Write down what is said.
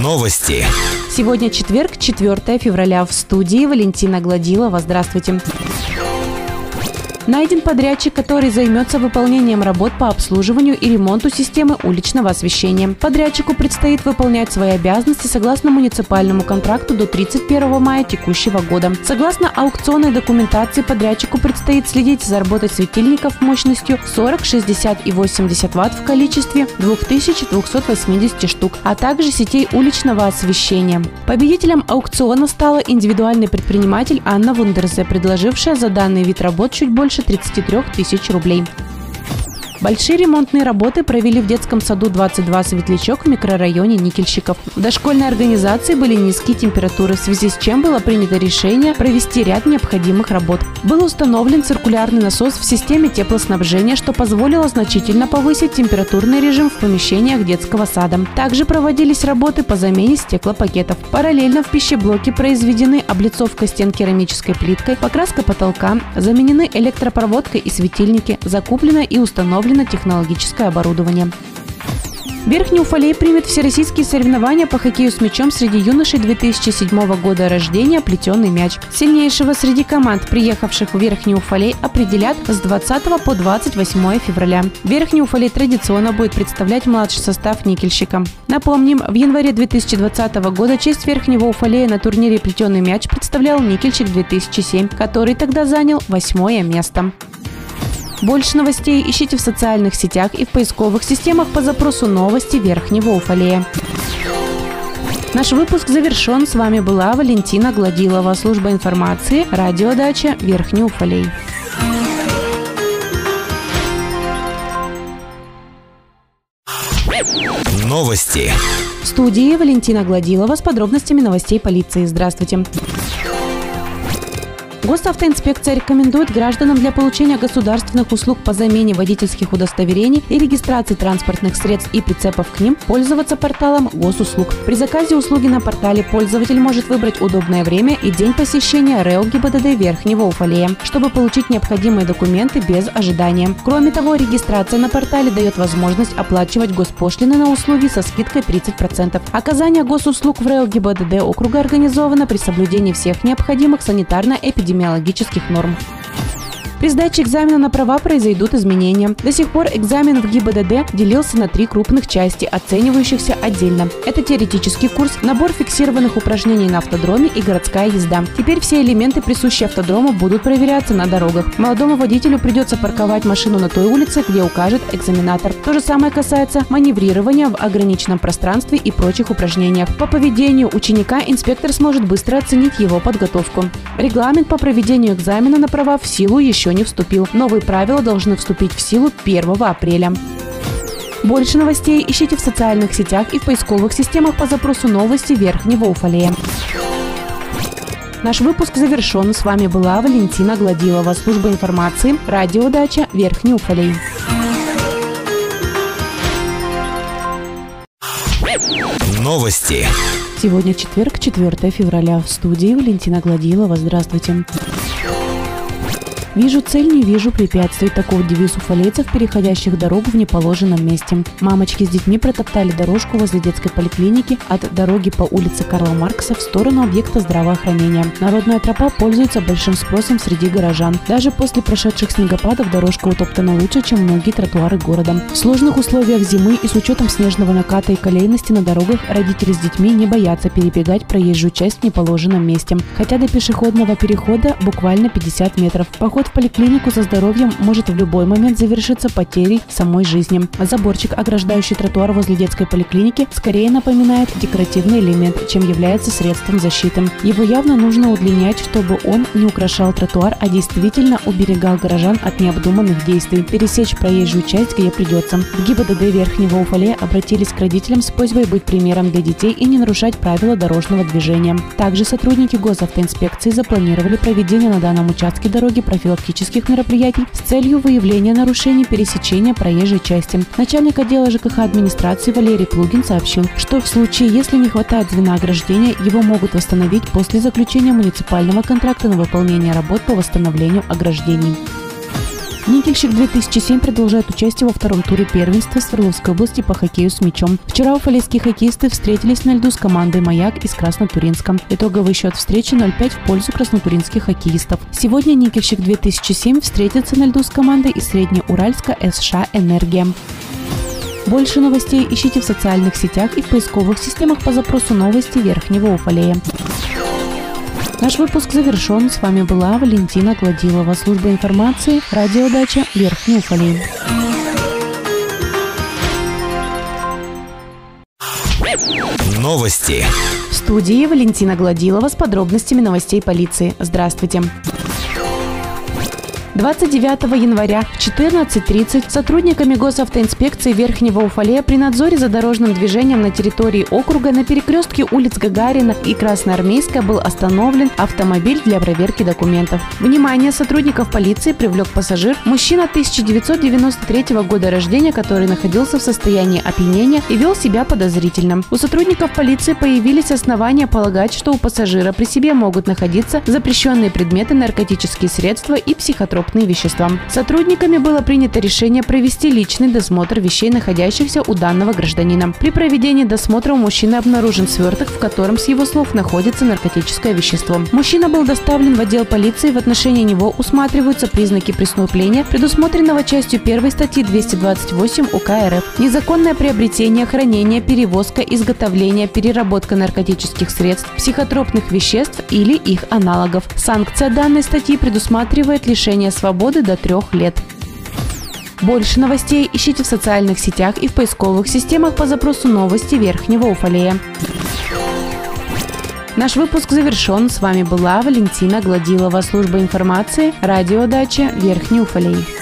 Новости. Сегодня четверг, 4 февраля. В студии Валентина Гладилова. Здравствуйте. Найден подрядчик, который займется выполнением работ по обслуживанию и ремонту системы уличного освещения. Подрядчику предстоит выполнять свои обязанности согласно муниципальному контракту до 31 мая текущего года. Согласно аукционной документации, подрядчику предстоит следить за работой светильников мощностью 40, 60 и 80 Вт в количестве 2280 штук, а также сетей уличного освещения. Победителем аукциона стала индивидуальный предприниматель Анна Вундерзе, предложившая за данный вид работ чуть больше 33 тысяч рублей. Большие ремонтные работы провели в детском саду 22 «Светлячок» в микрорайоне Никельщиков. В дошкольной организации были низкие температуры, в связи с чем было принято решение провести ряд необходимых работ. Был установлен циркулярный насос в системе теплоснабжения, что позволило значительно повысить температурный режим в помещениях детского сада. Также проводились работы по замене стеклопакетов. Параллельно в пищеблоке произведены облицовка стен керамической плиткой, покраска потолка, заменены электропроводка и светильники, закуплено и установлено технологическое оборудование. Верхний Уфалей примет всероссийские соревнования по хоккею с мячом среди юношей 2007 года рождения «Плетенный мяч». Сильнейшего среди команд, приехавших в Верхний Уфалей, определят с 20 по 28 февраля. Верхний Уфалей традиционно будет представлять младший состав Никельщика. Напомним, в январе 2020 года честь Верхнего Уфалея на турнире «Плетенный мяч» представлял Никельщик-2007, который тогда занял 8 место. Больше новостей ищите в социальных сетях и в поисковых системах по запросу «Новости Верхнего Уфалея». Наш выпуск завершен. С вами была Валентина Гладилова, служба информации, Радио Дача, Верхний Уфалей. Новости. В студии Валентина Гладилова с подробностями новостей полиции. Здравствуйте. Госавтоинспекция рекомендует гражданам для получения государственных услуг по замене водительских удостоверений и регистрации транспортных средств и прицепов к ним пользоваться порталом Госуслуг. При заказе услуги на портале пользователь может выбрать удобное время и день посещения РЭО ГИБДД Верхнего Уфалея, чтобы получить необходимые документы без ожидания. Кроме того, регистрация на портале дает возможность оплачивать госпошлины на услуги со скидкой 30%. Оказание госуслуг в РЭО ГИБДД округа организовано при соблюдении всех необходимых санитарно-эпидемиологических норм. При сдаче экзамена на права произойдут изменения. До сих пор экзамен в ГИБДД делился на 3 крупных части, оценивающихся отдельно. Это теоретический курс, набор фиксированных упражнений на автодроме и городская езда. Теперь все элементы, присущие автодрому, будут проверяться на дорогах. Молодому водителю придется парковать машину на той улице, где укажет экзаменатор. То же самое касается маневрирования в ограниченном пространстве и прочих упражнениях. По поведению ученика инспектор сможет быстро оценить его подготовку. Регламент по проведению экзамена на права в силу еще не вступил. Новые правила должны вступить в силу 1 апреля. Больше новостей ищите в социальных сетях и в поисковых системах по запросу «Новости Верхнего Уфалея». Наш выпуск завершен. С вами была Валентина Гладилова, служба информации, Радио Дача, Верхний Уфалей. Новости. Сегодня четверг, 4 февраля. В студии Валентина Гладилова. Здравствуйте. «Вижу цель, не вижу препятствий» – таков девиз уфалейцев, переходящих дорогу в неположенном месте. Мамочки с детьми протоптали дорожку возле детской поликлиники от дороги по улице Карла Маркса в сторону объекта здравоохранения. Народная тропа пользуется большим спросом среди горожан. Даже после прошедших снегопадов дорожка утоптана лучше, чем многие тротуары города. В сложных условиях зимы и с учетом снежного наката и колейности на дорогах родители с детьми не боятся перебегать проезжую часть в неположенном месте, хотя до пешеходного перехода буквально 50 метров. Поход в поликлинику за здоровьем может в любой момент завершиться потерей самой жизни. Заборчик, ограждающий тротуар возле детской поликлиники, скорее напоминает декоративный элемент, чем является средством защиты. Его явно нужно удлинять, чтобы он не украшал тротуар, а действительно уберегал горожан от необдуманных действий. Пересечь проезжую часть, где придется. В ГИБДД Верхнего Уфалея обратились к родителям с просьбой быть примером для детей и не нарушать правила дорожного движения. Также сотрудники госавтоинспекции запланировали проведение на данном участке дороги профилактических мероприятий с целью выявления нарушений пересечения проезжей части. Начальник отдела ЖКХ администрации Валерий Плугин сообщил, что в случае, если не хватает звена ограждения, его могут восстановить после заключения муниципального контракта на выполнение работ по восстановлению ограждений. «Никельщик-2007» продолжает участие во втором туре первенства Свердловской области по хоккею с мячом. Вчера уфалейские хоккеисты встретились на льду с командой «Маяк» из Краснотуринска. Итоговый счет встречи 0-5 в пользу краснотуринских хоккеистов. Сегодня «Никельщик-2007» встретится на льду с командой из Среднеуральска СШ «Энергия». Больше новостей ищите в социальных сетях и в поисковых системах по запросу «Новости Верхнего Уфалея». Наш выпуск завершен. С вами была Валентина Гладилова, служба информации, Радио Дача, Верхний Уфалей. Новости. В студии Валентина Гладилова с подробностями новостей полиции. Здравствуйте. 29 января в 14:30 сотрудниками госавтоинспекции Верхнего Уфалея при надзоре за дорожным движением на территории округа на перекрестке улиц Гагарина и Красноармейская был остановлен автомобиль для проверки документов. Внимание сотрудников полиции привлек пассажир, мужчина 1993 года рождения, который находился в состоянии опьянения и вел себя подозрительно. У сотрудников полиции появились основания полагать, что у пассажира при себе могут находиться запрещенные предметы, наркотические средства и психотропные вещества. Сотрудниками было принято решение провести личный досмотр вещей, находящихся у данного гражданина. При проведении досмотра у мужчины обнаружен сверток, в котором, с его слов, находится наркотическое вещество. Мужчина был доставлен в отдел полиции, в отношении него усматриваются признаки преступления, предусмотренного частью 1 статьи 228 УК РФ. Незаконное приобретение, хранение, перевозка, изготовление, переработка наркотических средств, психотропных веществ или их аналогов. Санкция данной статьи предусматривает лишение свободы до 3 лет. Больше новостей ищите в социальных сетях и в поисковых системах по запросу «Новости Верхнего Уфалея». Наш выпуск завершен. С вами была Валентина Гладилова, служба информации, Радио Дача, Верхний Уфалей.